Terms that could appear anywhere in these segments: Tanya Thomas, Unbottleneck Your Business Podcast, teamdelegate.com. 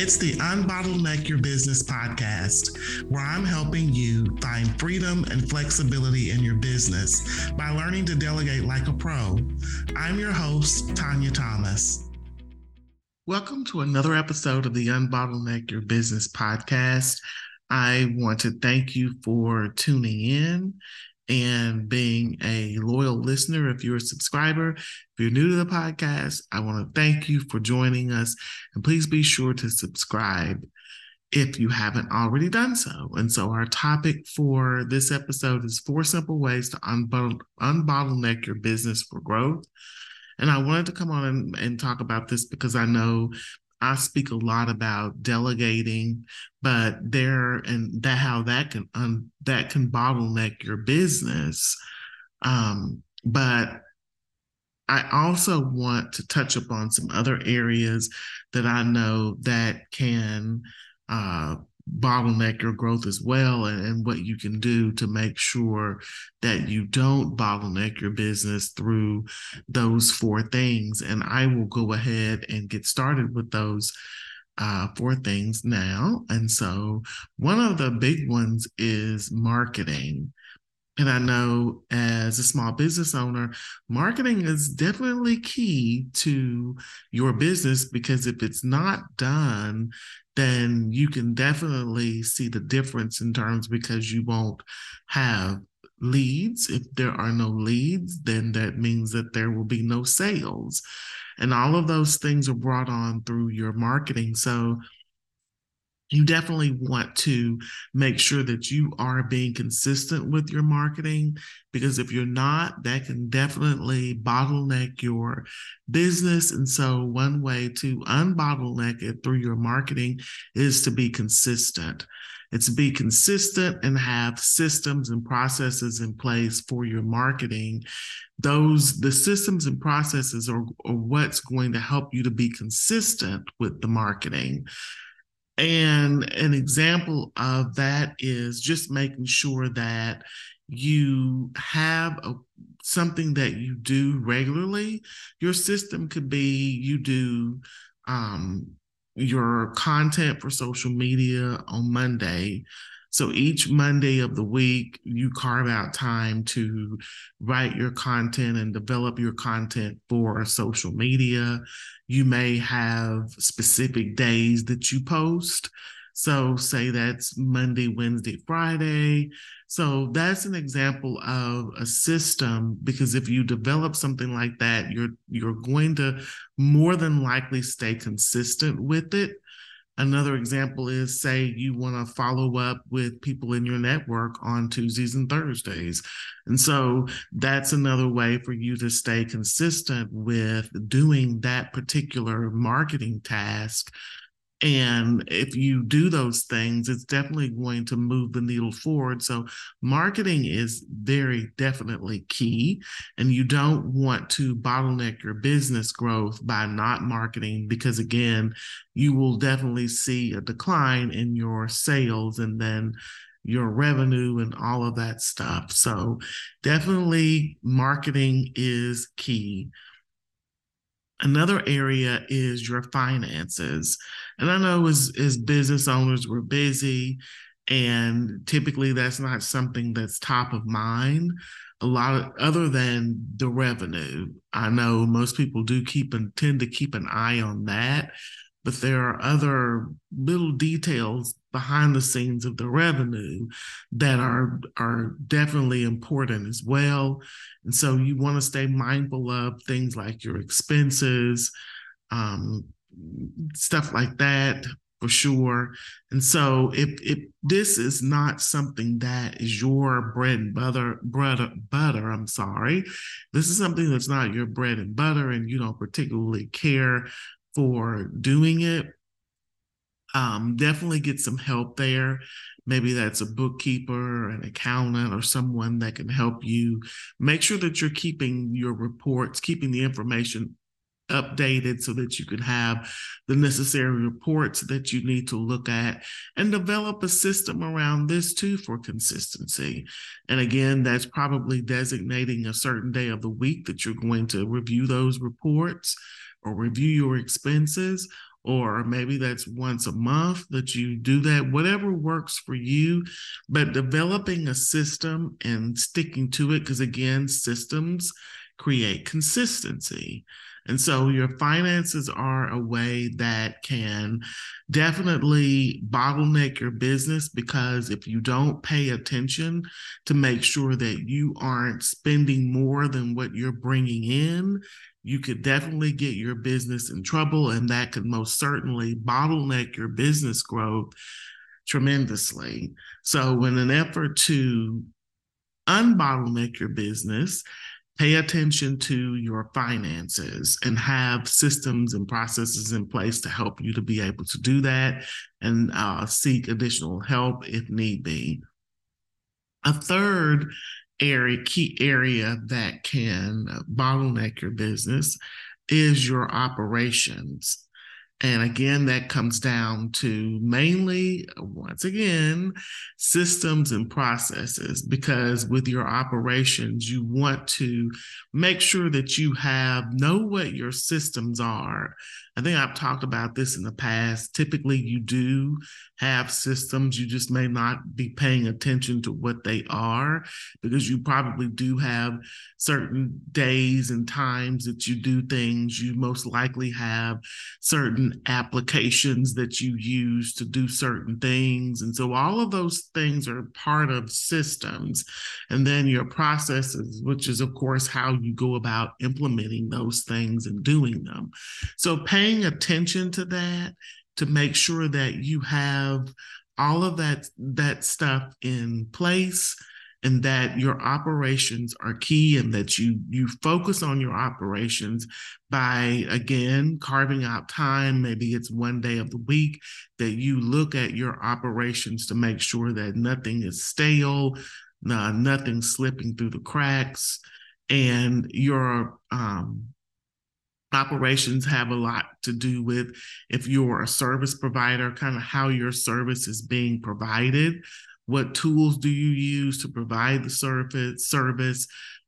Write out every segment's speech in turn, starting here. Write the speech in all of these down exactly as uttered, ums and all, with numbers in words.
It's the Unbottleneck Your Business Podcast, where I'm helping you find freedom and flexibility in your business by learning to delegate like a pro. I'm your host, Tanya Thomas. Welcome to another episode of the Unbottleneck Your Business Podcast. I want to thank you for tuning in and being a loyal listener. If you're a subscriber, if you're new to the podcast, I want to thank you for joining us. And please be sure to subscribe if you haven't already done so. And so our topic for this episode is four simple ways to unbottle- unbottleneck your business for growth. And I wanted to come on and, and talk about this because I know I speak a lot about delegating, but there and that how that can un, that can bottleneck your business. Um, but I also want to touch upon some other areas that I know that can uh, bottleneck your growth as well, and, and what you can do to make sure that you don't bottleneck your business through those four things. And I will go ahead and get started with those uh, four things now. And so one of the big ones is marketing. And I know as a small business owner, marketing is definitely key to your business, because if it's not done, then you can definitely see the difference in terms, because you won't have leads. If there are no leads, then that means that there will be no sales. And all of those things are brought on through your marketing. So you definitely want to make sure that you are being consistent with your marketing, because if you're not, that can definitely bottleneck your business. And so one way to unbottleneck it through your marketing is to be consistent. It's be consistent and have systems and processes in place for your marketing. Those, the systems and processes are, are what's going to help you to be consistent with the marketing. And an example of that is just making sure that you have a, something that you do regularly. Your system could be you do um, your content for social media on Monday. So each Monday of the week, you carve out time to write your content and develop your content for social media. You may have specific days that you post. So say that's Monday, Wednesday, Friday. So that's an example of a system, because if you develop something like that, you're you're going to more than likely stay consistent with it. Another example is, say you want to follow up with people in your network on Tuesdays and Thursdays. And so that's another way for you to stay consistent with doing that particular marketing task. And if you do those things, it's definitely going to move the needle forward. So marketing is very definitely key, and you don't want to bottleneck your business growth by not marketing, because again, you will definitely see a decline in your sales and then your revenue and all of that stuff. So definitely marketing is key. Another area is your finances. And I know as, as business owners, we're busy, and typically that's not something that's top of mind, a lot of, other than the revenue. I know most people do keep and tend to keep an eye on that, but there are other little details behind the scenes of the revenue that are, are definitely important as well. And so you want to stay mindful of things like your expenses, um, stuff like that for sure. And so if, if this is not something that is your bread and butter, butter, butter, I'm sorry, this is something that's not your bread and butter and you don't particularly care for doing it, Um, definitely get some help there. Maybe that's a bookkeeper, an accountant, or someone that can help you. Make sure that you're keeping your reports, keeping the information updated so that you can have the necessary reports that you need to look at, and develop a system around this too for consistency. And again, that's probably designating a certain day of the week that you're going to review those reports. or review your expenses, or maybe that's once a month that you do that, whatever works for you. But developing a system and sticking to it, because again, systems create consistency. And so your finances are a way that can definitely bottleneck your business, because if you don't pay attention to make sure that you aren't spending more than what you're bringing in, you could definitely get your business in trouble, and that could most certainly bottleneck your business growth tremendously. So in an effort to unbottleneck your business, pay attention to your finances and have systems and processes in place to help you to be able to do that, and uh, seek additional help if need be. A third area, key area that can bottleneck your business is your operations. And again, that comes down to mainly, once again, systems and processes, because with your operations, you want to make sure that you have, know what your systems are. I think I've talked about this in the past. Typically, you do have systems. You just may not be paying attention to what they are, because you probably do have certain days and times that you do things. You most likely have certain applications that you use to do certain things. And so all of those things are part of systems. And then your processes, which is, of course, how you go about implementing those things and doing them. So paying attention to that to make sure that you have all of that, that stuff in place, and that your operations are key, and that you you focus on your operations by, again, carving out time. Maybe it's one day of the week that you look at your operations to make sure that nothing is stale, uh, nothing slipping through the cracks, and your um operations have a lot to do with, if you're a service provider, kind of how your service is being provided. What tools do you use to provide the service?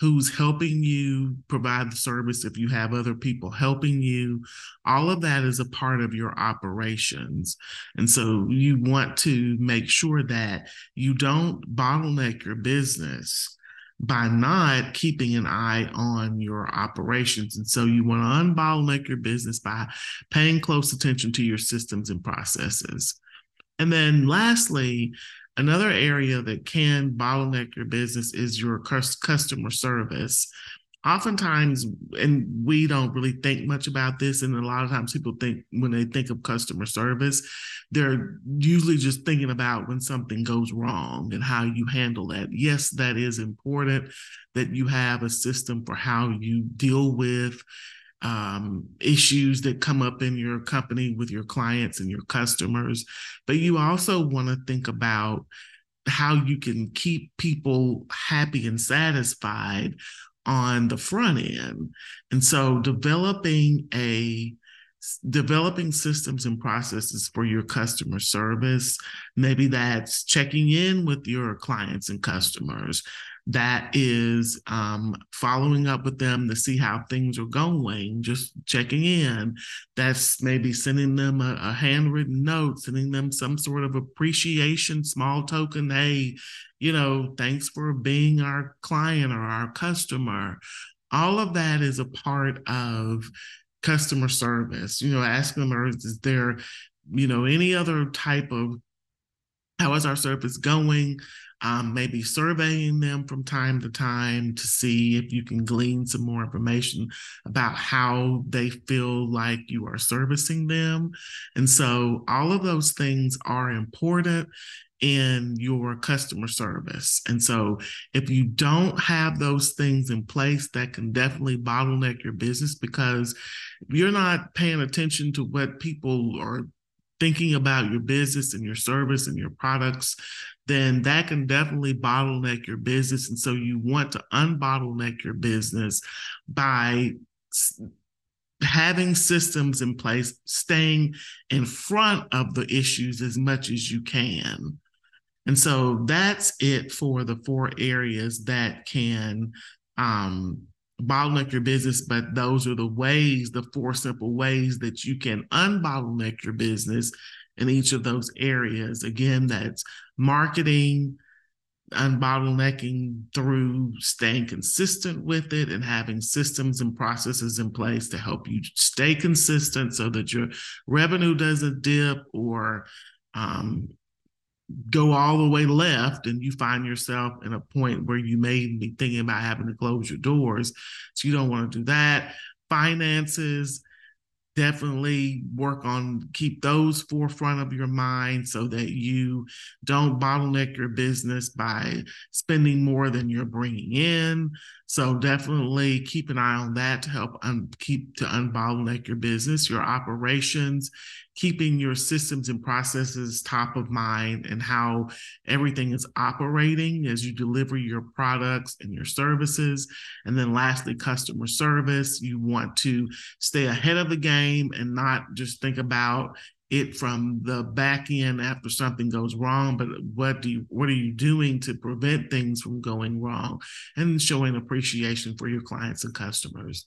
Who's helping you provide the service? If you have other people helping you, all of that is a part of your operations. And so you want to make sure that you don't bottleneck your business by not keeping an eye on your operations. And so you want to unbottleneck your business by paying close attention to your systems and processes. And then lastly, another area that can bottleneck your business is your customer service. Oftentimes, and we don't really think much about this, and a lot of times people think, when they think of customer service, they're usually just thinking about when something goes wrong and how you handle that. Yes, that is important, that you have a system for how you deal with Um, issues that come up in your company with your clients and your customers. But you also want to think about how you can keep people happy and satisfied on the front end. And so developing a developing systems and processes for your customer service, maybe that's checking in with your clients and customers. That is um, following up with them to see how things are going, just checking in. That's maybe sending them a, a handwritten note, sending them some sort of appreciation, small token. Hey, you know, thanks for being our client or our customer. All of that is a part of customer service. You know, asking them, is there, you know, any other type of, how is our service going? Um, maybe surveying them from time to time to see if you can glean some more information about how they feel like you are servicing them. And so all of those things are important in your customer service. And so if you don't have those things in place, that can definitely bottleneck your business, because you're not paying attention to what people are thinking about your business and your service and your products, then that can definitely bottleneck your business. And so you want to unbottleneck your business by having systems in place, staying in front of the issues as much as you can. And so that's it for the four areas that can um, bottleneck your business, but those are the ways, the four simple ways that you can unbottleneck your business in each of those areas. Again, that's marketing, unbottlenecking through staying consistent with it and having systems and processes in place to help you stay consistent so that your revenue doesn't dip or um, go all the way left and you find yourself in a point where you may be thinking about having to close your doors. So you don't want to do that. Finances, definitely work on, keep those forefront of your mind so that you don't bottleneck your business by spending more than you're bringing in. So definitely keep an eye on that to help un- keep to unbottleneck your business, your operations, keeping your systems and processes top of mind and how everything is operating as you deliver your products and your services. And then lastly, customer service. You want to stay ahead of the game and not just think about it from the back end after something goes wrong, but what do you, what are you doing to prevent things from going wrong and showing appreciation for your clients and customers.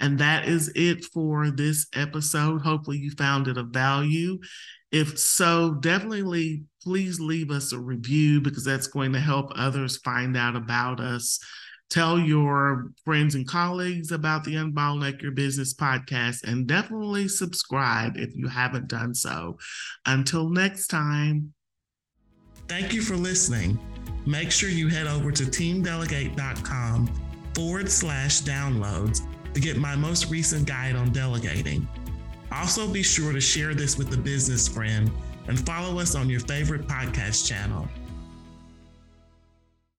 And that is it for this episode. Hopefully you found it of value. If so, definitely please leave us a review because that's going to help others find out about us. Tell your friends and colleagues about the Unbottleneck Your Business podcast and definitely subscribe if you haven't done so. Until next time. Thank you for listening. Make sure you head over to teamdelegate.com forward slash downloads to get my most recent guide on delegating. Also, be sure to share this with a business friend and follow us on your favorite podcast channel.